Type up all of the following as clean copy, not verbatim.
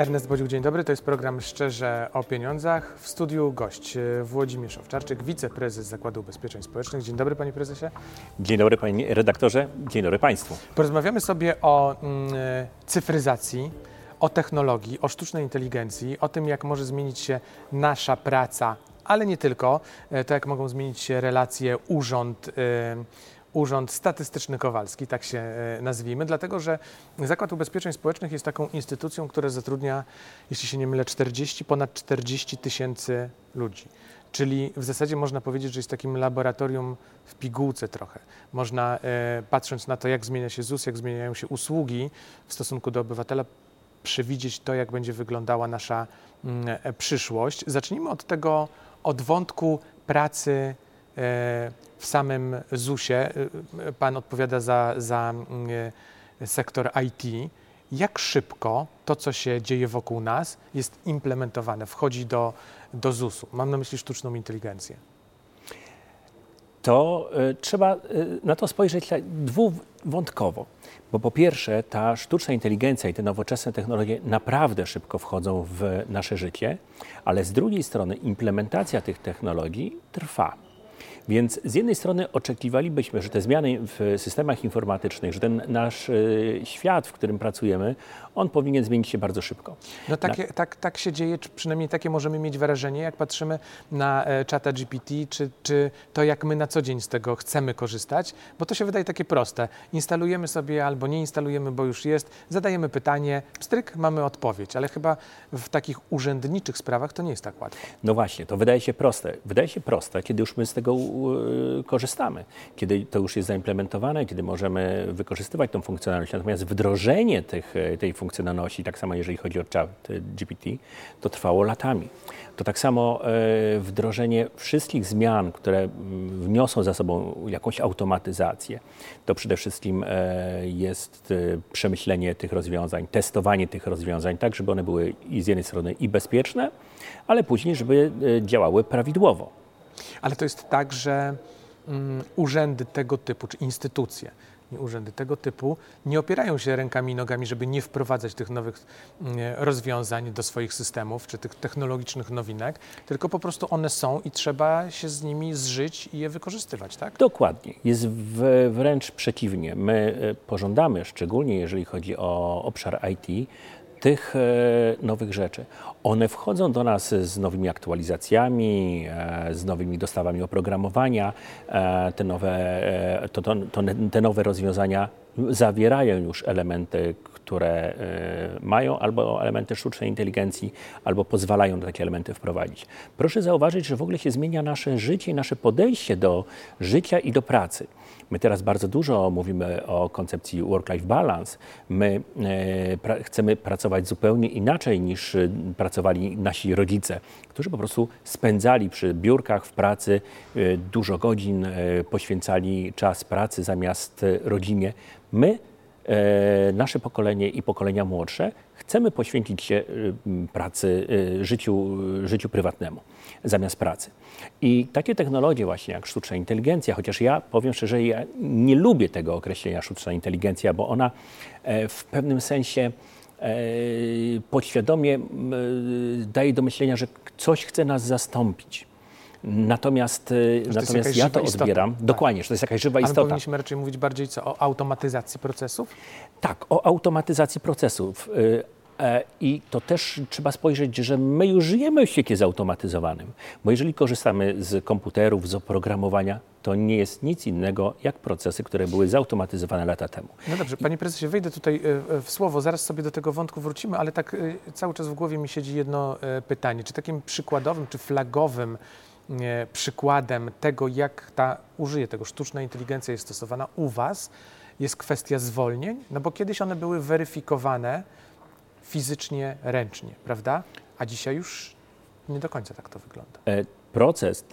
Ernest Bodziuch, dzień dobry. To jest program Szczerze o Pieniądzach. W studiu gość Włodzimierz Owczarczyk, wiceprezes Zakładu Ubezpieczeń Społecznych. Dzień dobry, panie prezesie. Dzień dobry, panie redaktorze. Dzień dobry państwu. Porozmawiamy sobie o cyfryzacji, o technologii, o sztucznej inteligencji, o tym, jak może zmienić się nasza praca, ale nie tylko. To, jak mogą zmienić się relacje Urząd Statystyczny Kowalski, tak się nazwijmy, dlatego że Zakład Ubezpieczeń Społecznych jest taką instytucją, która zatrudnia, jeśli się nie mylę, ponad 40 tysięcy ludzi. Czyli w zasadzie można powiedzieć, że jest takim laboratorium w pigułce trochę. Można, patrząc na to, jak zmienia się ZUS, jak zmieniają się usługi w stosunku do obywatela, przewidzieć to, jak będzie wyglądała nasza przyszłość. Zacznijmy od tego, od wątku pracy w samym ZUS-ie. Pan odpowiada za sektor IT. Jak szybko to, co się dzieje wokół nas, jest implementowane, wchodzi do ZUS-u? Mam na myśli sztuczną inteligencję. To trzeba na to spojrzeć dwuwątkowo, bo po pierwsze ta sztuczna inteligencja i te nowoczesne technologie naprawdę szybko wchodzą w nasze życie, ale z drugiej strony implementacja tych technologii trwa. Więc z jednej strony oczekiwalibyśmy, że te zmiany w systemach informatycznych, że ten nasz świat, w którym pracujemy, on powinien zmienić się bardzo szybko. No tak się dzieje, czy przynajmniej takie możemy mieć wrażenie, jak patrzymy na czata GPT, czy to, jak my na co dzień z tego chcemy korzystać, bo to się wydaje takie proste. Instalujemy sobie albo nie instalujemy, bo już jest, zadajemy pytanie, pstryk, mamy odpowiedź, ale chyba w takich urzędniczych sprawach to nie jest tak łatwe. No właśnie, to wydaje się proste. Wydaje się proste, kiedy już my z tego korzystamy, kiedy to już jest zaimplementowane, kiedy możemy wykorzystywać tą funkcjonalność. Natomiast wdrożenie tej funkcjonalności, tak samo jeżeli chodzi o chat GPT, to trwało latami. To tak samo wdrożenie wszystkich zmian, które wniosą za sobą jakąś automatyzację. To przede wszystkim jest przemyślenie tych rozwiązań, testowanie tych rozwiązań, tak żeby one były z jednej strony i bezpieczne, ale później, żeby działały prawidłowo. Ale to jest tak, że urzędy tego typu, czy instytucje, urzędy tego typu nie opierają się rękami i nogami, żeby nie wprowadzać tych nowych rozwiązań do swoich systemów, czy tych technologicznych nowinek, tylko po prostu one są i trzeba się z nimi zżyć i je wykorzystywać, tak? Dokładnie. Jest wręcz przeciwnie. My pożądamy, szczególnie jeżeli chodzi o obszar IT, tych nowych rzeczy. One wchodzą do nas z nowymi aktualizacjami, z nowymi dostawami oprogramowania. Te nowe rozwiązania zawierają już elementy, które mają albo elementy sztucznej inteligencji, albo pozwalają takie elementy wprowadzić. Proszę zauważyć, że w ogóle się zmienia nasze życie i nasze podejście do życia i do pracy. My teraz bardzo dużo mówimy o koncepcji work life balance. My chcemy pracować zupełnie inaczej niż pracowali nasi rodzice, którzy po prostu spędzali przy biurkach w pracy dużo godzin, poświęcali czas pracy zamiast rodzinie. My, nasze pokolenie i pokolenia młodsze, chcemy poświęcić się pracy, życiu prywatnemu zamiast pracy. I takie technologie właśnie jak sztuczna inteligencja, chociaż ja powiem szczerze, ja nie lubię tego określenia sztuczna inteligencja, bo ona w pewnym sensie podświadomie daje do myślenia, że coś chce nas zastąpić. Natomiast ja to odbieram. Istota. Dokładnie, że to jest jakaś żywa istota. Ale powinniśmy raczej mówić bardziej co, o automatyzacji procesów? Tak, o automatyzacji procesów. I to też trzeba spojrzeć, że my już żyjemy w świecie zautomatyzowanym, bo jeżeli korzystamy z komputerów, z oprogramowania, to nie jest nic innego jak procesy, które były zautomatyzowane lata temu. No dobrze, panie prezesie, wejdę tutaj w słowo, zaraz sobie do tego wątku wrócimy, ale tak cały czas w głowie mi siedzi jedno pytanie. Czy takim przykładowym, czy flagowym przykładem tego, jak sztuczna inteligencja jest stosowana u was, jest kwestia zwolnień? No bo kiedyś one były weryfikowane fizycznie, ręcznie, prawda? A dzisiaj już nie do końca tak to wygląda. Proces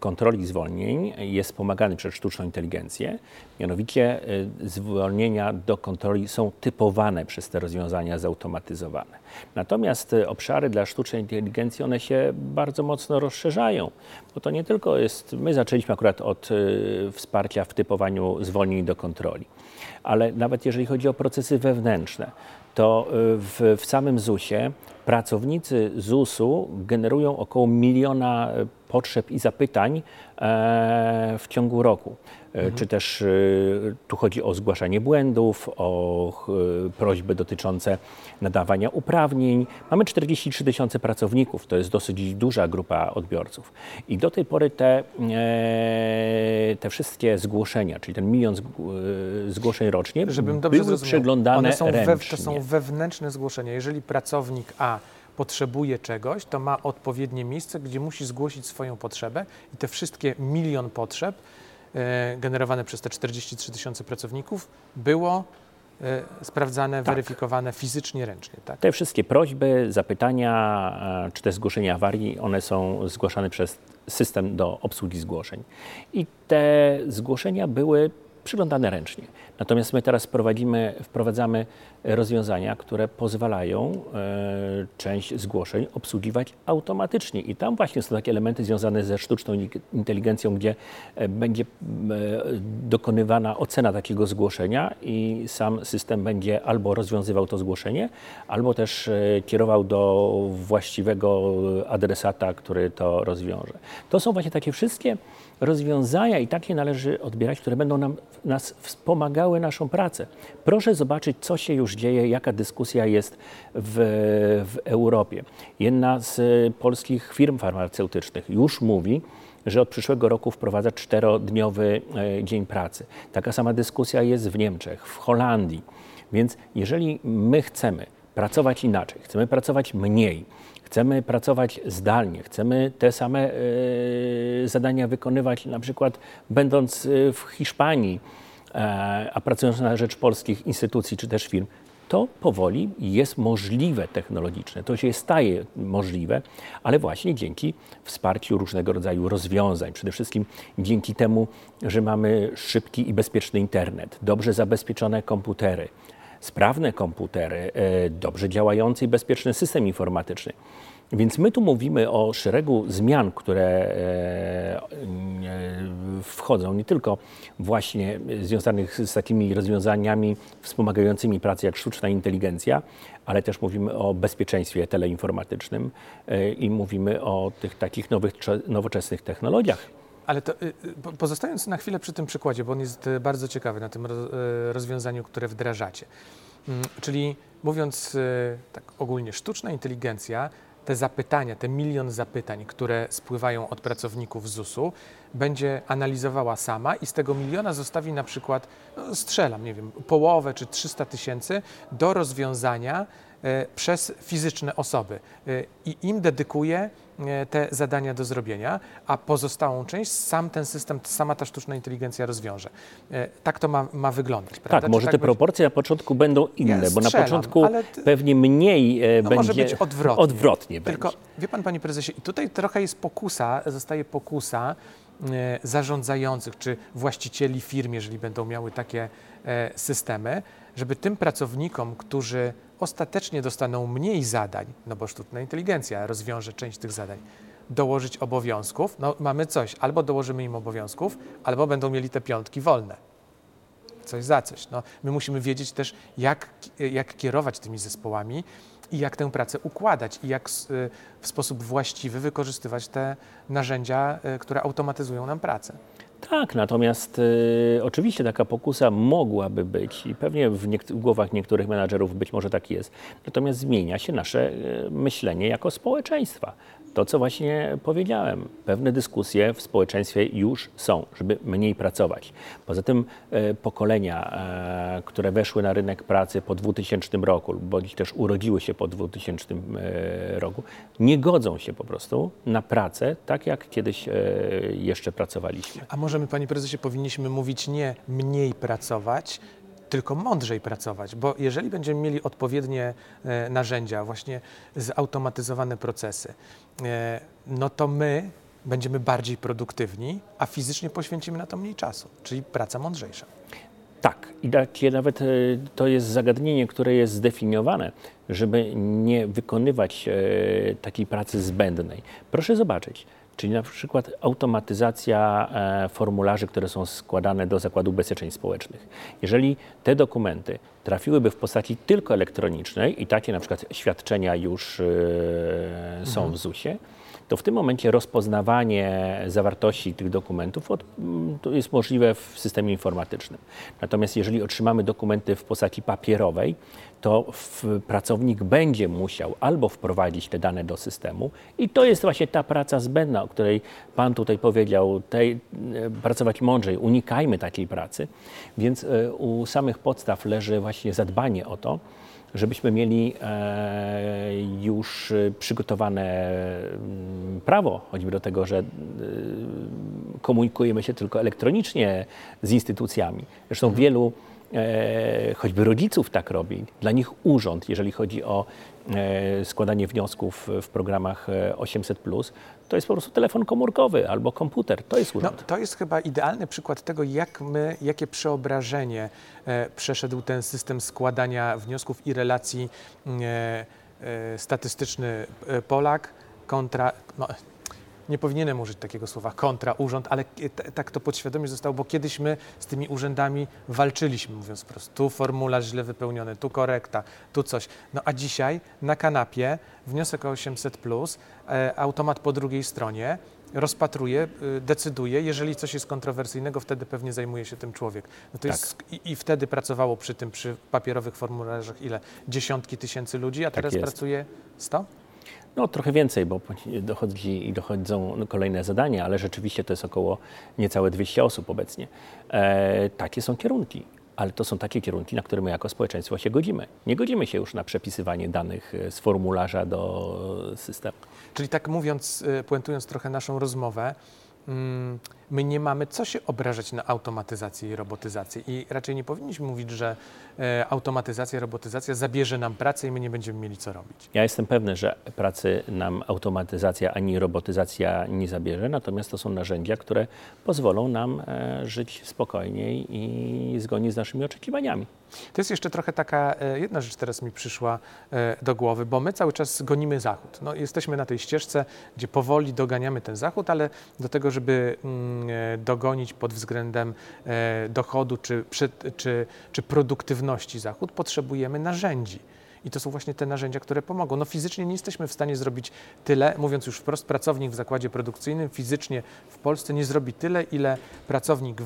kontroli zwolnień jest pomagany przez sztuczną inteligencję. Mianowicie zwolnienia do kontroli są typowane przez te rozwiązania zautomatyzowane. Natomiast obszary dla sztucznej inteligencji, one się bardzo mocno rozszerzają, bo to nie tylko jest... My zaczęliśmy akurat od wsparcia w typowaniu zwolnień do kontroli, ale nawet jeżeli chodzi o procesy wewnętrzne, to w samym ZUS-ie pracownicy ZUS-u generują około 1 miliona potrzeb i zapytań w ciągu roku. Mhm. Czy też tu chodzi o zgłaszanie błędów, o prośby dotyczące nadawania uprawnień. Mamy 43 000 pracowników, to jest dosyć duża grupa odbiorców. I do tej pory te wszystkie zgłoszenia, czyli ten 1 milion zgłoszeń rocznie, były przeglądane ręcznie. To są wewnętrzne zgłoszenia. Jeżeli pracownik A potrzebuje czegoś, to ma odpowiednie miejsce, gdzie musi zgłosić swoją potrzebę i te wszystkie 1 milion potrzeb generowane przez te 43 000 pracowników było sprawdzane, weryfikowane fizycznie, ręcznie. Tak? Te wszystkie prośby, zapytania czy też zgłoszenia awarii, one są zgłaszane przez system do obsługi zgłoszeń. I te zgłoszenia były przyglądane ręcznie. Natomiast my teraz wprowadzamy rozwiązania, które pozwalają część zgłoszeń obsługiwać automatycznie. I tam właśnie są takie elementy związane ze sztuczną inteligencją, gdzie będzie dokonywana ocena takiego zgłoszenia i sam system będzie albo rozwiązywał to zgłoszenie, albo też kierował do właściwego adresata, który to rozwiąże. To są właśnie takie wszystkie rozwiązania i takie należy odbierać, które będą nas wspomagały naszą pracę. Proszę zobaczyć, co się już dzieje, jaka dyskusja jest w Europie. Jedna z polskich firm farmaceutycznych już mówi, że od przyszłego roku wprowadza 4-dniowy dzień pracy. Taka sama dyskusja jest w Niemczech, w Holandii. Więc jeżeli my chcemy pracować inaczej, chcemy pracować mniej, chcemy pracować zdalnie, chcemy te same zadania wykonywać, na przykład będąc w Hiszpanii, a pracując na rzecz polskich instytucji czy też firm, to powoli jest możliwe technologicznie, to się staje możliwe, ale właśnie dzięki wsparciu różnego rodzaju rozwiązań. Przede wszystkim dzięki temu, że mamy szybki i bezpieczny internet, dobrze zabezpieczone komputery, sprawne komputery, dobrze działający i bezpieczny system informatyczny. Więc my tu mówimy o szeregu zmian, które wchodzą, nie tylko właśnie związanych z takimi rozwiązaniami wspomagającymi pracę jak sztuczna inteligencja, ale też mówimy o bezpieczeństwie teleinformatycznym i mówimy o tych takich nowoczesnych technologiach. Ale to, pozostając na chwilę przy tym przykładzie, bo on jest bardzo ciekawy na tym rozwiązaniu, które wdrażacie. Czyli mówiąc tak ogólnie, sztuczna inteligencja, te zapytania, te 1 milion zapytań, które spływają od pracowników ZUS-u, będzie analizowała sama i z tego 1 miliona zostawi na przykład, no strzelam, nie wiem, połowę czy 300 000 do rozwiązania przez fizyczne osoby i im dedykuje te zadania do zrobienia, a pozostałą część sam ten system, sama ta sztuczna inteligencja rozwiąże. Tak to ma wyglądać, prawda? Tak, może tak te proporcje na początku będą inne, bo na początku pewnie mniej będzie. Może być odwrotnie tylko, będzie. Wie pan, panie prezesie, i tutaj trochę jest pokusa, zostaje pokusa zarządzających czy właścicieli firm, jeżeli będą miały takie systemy, żeby tym pracownikom, którzy ostatecznie dostaną mniej zadań, no bo sztuczna inteligencja rozwiąże część tych zadań, dołożyć obowiązków. No mamy coś, albo dołożymy im obowiązków, albo będą mieli te piątki wolne. Coś za coś. No, my musimy wiedzieć też, jak kierować tymi zespołami i jak tę pracę układać i jak w sposób właściwy wykorzystywać te narzędzia, które automatyzują nam pracę. Tak, natomiast oczywiście taka pokusa mogłaby być i pewnie w głowach niektórych menadżerów być może tak jest. Natomiast zmienia się nasze myślenie jako społeczeństwa. To, co właśnie powiedziałem, pewne dyskusje w społeczeństwie już są, żeby mniej pracować. Poza tym pokolenia, które weszły na rynek pracy po 2000 roku, bądź też urodziły się po 2000 roku, nie godzą się po prostu na pracę, tak jak kiedyś jeszcze pracowaliśmy. A może my, panie prezesie, powinniśmy mówić nie mniej pracować, tylko mądrzej pracować, bo jeżeli będziemy mieli odpowiednie narzędzia, właśnie zautomatyzowane procesy, no to my będziemy bardziej produktywni, a fizycznie poświęcimy na to mniej czasu, czyli praca mądrzejsza. Tak, i takie nawet to jest zagadnienie, które jest zdefiniowane żeby nie wykonywać takiej pracy zbędnej. Proszę zobaczyć, czyli na przykład automatyzacja formularzy, które są składane do Zakładu Ubezpieczeń Społecznych. Jeżeli te dokumenty trafiłyby w postaci tylko elektronicznej i takie na przykład świadczenia już są w ZUS-ie, to w tym momencie rozpoznawanie zawartości tych dokumentów jest możliwe w systemie informatycznym. Natomiast jeżeli otrzymamy dokumenty w postaci papierowej, to pracownik będzie musiał albo wprowadzić te dane do systemu i to jest właśnie ta praca zbędna, o której Pan tutaj powiedział, pracować mądrzej, unikajmy takiej pracy. Więc u samych podstaw leży właśnie zadbanie o to, żebyśmy mieli już przygotowane prawo, choćby do tego, że komunikujemy się tylko elektronicznie z instytucjami. Zresztą wielu choćby rodziców tak robi. Dla nich urząd, jeżeli chodzi o składanie wniosków w programach 800+, to jest po prostu telefon komórkowy albo komputer. To jest urząd. No, to jest chyba idealny przykład tego, jakie przeobrażenie przeszedł ten system składania wniosków i relacji statystyczny Polak kontra... No, nie powinienem użyć takiego słowa kontra urząd, ale tak to podświadomie zostało, bo kiedyś my z tymi urzędami walczyliśmy, mówiąc prosto, tu formularz źle wypełniony, tu korekta, tu coś. No a dzisiaj na kanapie wniosek o 800+, automat po drugiej stronie rozpatruje, decyduje, jeżeli coś jest kontrowersyjnego, wtedy pewnie zajmuje się tym człowiek. No to jest, i wtedy pracowało przy papierowych formularzach ile? Dziesiątki tysięcy ludzi, a teraz pracuje 100? No trochę więcej, bo dochodzą kolejne zadania, ale rzeczywiście to jest około niecałe 200 osób obecnie. Takie są kierunki, ale to są takie kierunki, na które my jako społeczeństwo się godzimy. Nie godzimy się już na przepisywanie danych z formularza do systemu. Czyli tak mówiąc, puentując trochę naszą rozmowę, my nie mamy co się obrażać na automatyzację i robotyzację i raczej nie powinniśmy mówić, że automatyzacja, robotyzacja zabierze nam pracę i my nie będziemy mieli co robić. Ja jestem pewny, że pracy nam automatyzacja ani robotyzacja nie zabierze, natomiast to są narzędzia, które pozwolą nam żyć spokojniej i zgodnie z naszymi oczekiwaniami. To jest jeszcze trochę taka jedna rzecz teraz mi przyszła do głowy, bo my cały czas gonimy Zachód. No, jesteśmy na tej ścieżce, gdzie powoli doganiamy ten Zachód, ale do tego, żeby dogonić pod względem dochodu czy produktywności Zachód, potrzebujemy narzędzi. I to są właśnie te narzędzia, które pomogą. No fizycznie nie jesteśmy w stanie zrobić tyle, mówiąc już wprost, pracownik w zakładzie produkcyjnym fizycznie w Polsce nie zrobi tyle, ile pracownik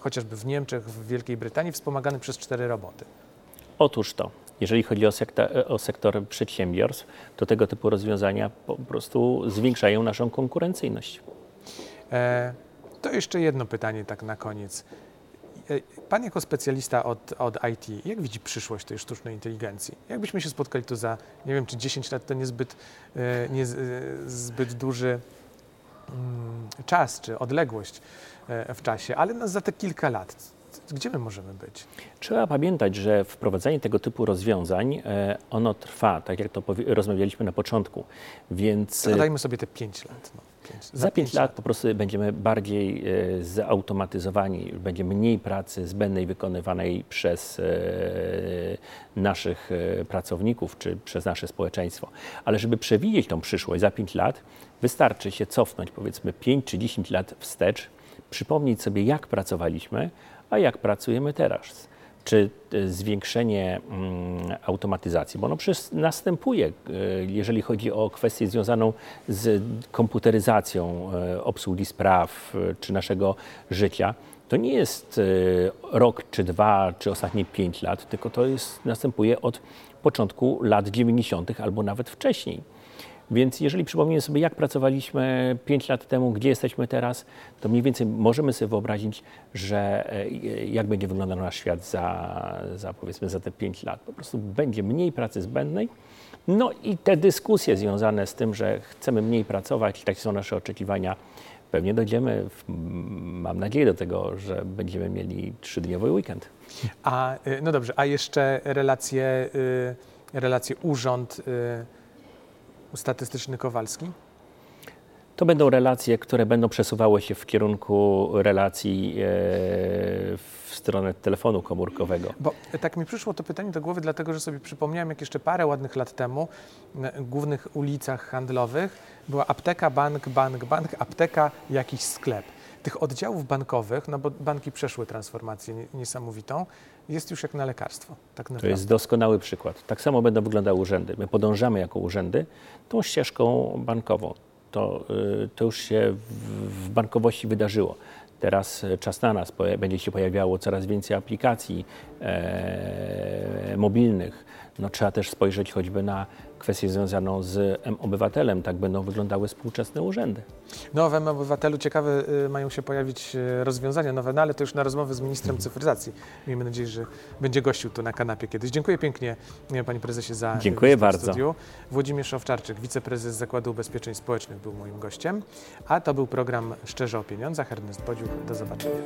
chociażby w Niemczech, w Wielkiej Brytanii wspomagany przez 4 roboty. Otóż to. Jeżeli chodzi o sektor przedsiębiorstw, to tego typu rozwiązania po prostu zwiększają naszą konkurencyjność. To jeszcze jedno pytanie tak na koniec. Pan jako specjalista od IT, jak widzi przyszłość tej sztucznej inteligencji? Jakbyśmy się spotkali tu za, nie wiem, czy 10 lat to niezbyt duży czas czy odległość w czasie, ale za te kilka lat, gdzie my możemy być? Trzeba pamiętać, że wprowadzanie tego typu rozwiązań, ono trwa, tak jak to rozmawialiśmy na początku, więc... Zadajmy sobie te 5 lat. No. Za 5 lat po prostu będziemy bardziej zautomatyzowani, będzie mniej pracy zbędnej wykonywanej przez naszych pracowników czy przez nasze społeczeństwo. Ale żeby przewidzieć tą przyszłość za 5 lat, wystarczy się cofnąć powiedzmy 5 czy 10 lat wstecz, przypomnieć sobie jak pracowaliśmy, a jak pracujemy teraz. Czy zwiększenie automatyzacji, bo ono następuje, jeżeli chodzi o kwestię związaną z komputeryzacją obsługi spraw czy naszego życia, to nie jest rok czy 2 czy ostatnie 5 lat, tylko to następuje od początku lat 90. albo nawet wcześniej. Więc jeżeli przypomnimy sobie, jak pracowaliśmy 5 lat temu, gdzie jesteśmy teraz, to mniej więcej możemy sobie wyobrazić, że jak będzie wyglądał nasz świat powiedzmy za te 5 lat. Po prostu będzie mniej pracy zbędnej. No i te dyskusje związane z tym, że chcemy mniej pracować, takie są nasze oczekiwania, pewnie dojdziemy, mam nadzieję, do tego, że będziemy mieli 3-dniowy weekend. No dobrze, a jeszcze relacje urząd... Statystyczny Kowalski? to będą relacje, które będą przesuwały się w kierunku relacji w stronę telefonu komórkowego. Bo tak mi przyszło to pytanie do głowy, dlatego że sobie przypomniałem, jak jeszcze parę ładnych lat temu w głównych ulicach handlowych była apteka, bank, apteka, jakiś sklep. Tych oddziałów bankowych, no bo banki przeszły transformację niesamowitą, jest już jak na lekarstwo. Tak naprawdę. To jest doskonały przykład. Tak samo będą wyglądały urzędy. My podążamy jako urzędy tą ścieżką bankową. To już się w bankowości wydarzyło. Teraz czas na nas. Będzie się pojawiało coraz więcej aplikacji mobilnych. No, trzeba też spojrzeć choćby na kwestię związaną z M-Obywatelem. Tak będą wyglądały współczesne urzędy. No, w M-Obywatelu ciekawe mają się pojawić rozwiązania nowe, no, ale to już na rozmowę z ministrem cyfryzacji. Miejmy nadzieję, że będzie gościł tu na kanapie kiedyś. Dziękuję pięknie, panie prezesie, za studiu. Dziękuję bardzo. Włodzimierz Owczarczyk, wiceprezes Zakładu Ubezpieczeń Społecznych, był moim gościem. A to był program Szczerze o Pieniądzach. Ernest Bodziuch. Do zobaczenia.